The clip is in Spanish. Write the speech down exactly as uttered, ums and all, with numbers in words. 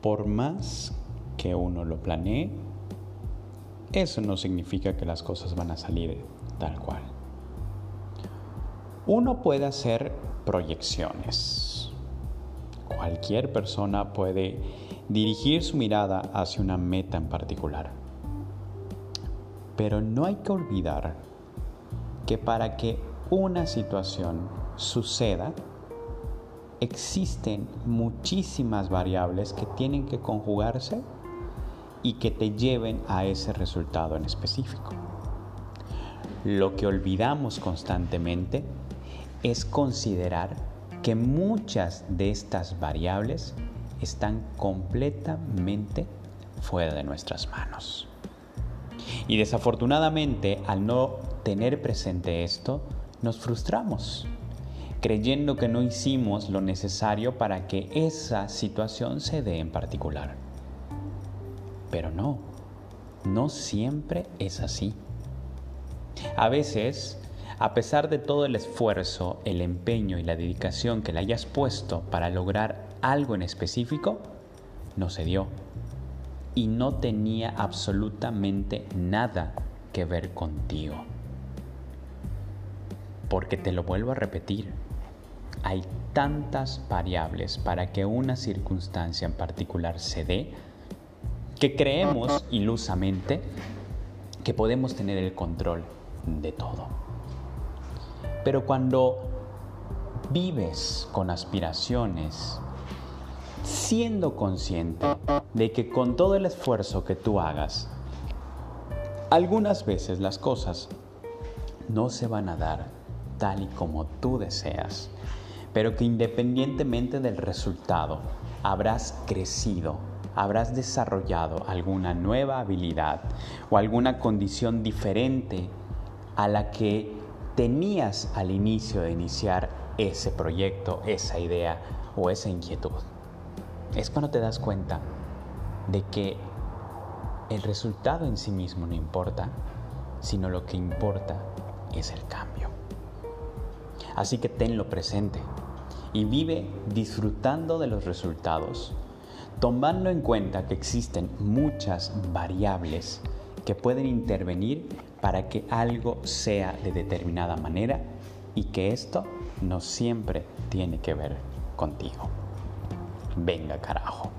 Por más que uno lo planee, eso no significa que las cosas van a salir tal cual. Uno puede hacer proyecciones. Cualquier persona puede dirigir su mirada hacia una meta en particular. Pero no hay que olvidar que para que una situación suceda, existen muchísimas variables que tienen que conjugarse y que te lleven a ese resultado en específico. Lo que olvidamos constantemente es considerar que muchas de estas variables están completamente fuera de nuestras manos. Y desafortunadamente, al no tener presente esto, nos frustramos, creyendo que no hicimos lo necesario para que esa situación se dé en particular. Pero no, no siempre es así. A veces, a pesar de todo el esfuerzo, el empeño y la dedicación que le hayas puesto para lograr algo en específico, no se dio y no tenía absolutamente nada que ver contigo. Porque te lo vuelvo a repetir, hay tantas variables para que una circunstancia en particular se dé que creemos ilusamente que podemos tener el control de todo. Pero cuando vives con aspiraciones, siendo consciente de que con todo el esfuerzo que tú hagas, algunas veces las cosas no se van a dar tal y como tú deseas, pero que independientemente del resultado, habrás crecido, habrás desarrollado alguna nueva habilidad o alguna condición diferente a la que tenías al inicio de iniciar ese proyecto, esa idea o esa inquietud. Es cuando te das cuenta de que el resultado en sí mismo no importa, sino lo que importa es el cambio. Así que tenlo presente y vive disfrutando de los resultados, tomando en cuenta que existen muchas variables que pueden intervenir para que algo sea de determinada manera y que esto no siempre tiene que ver contigo. Venga, carajo.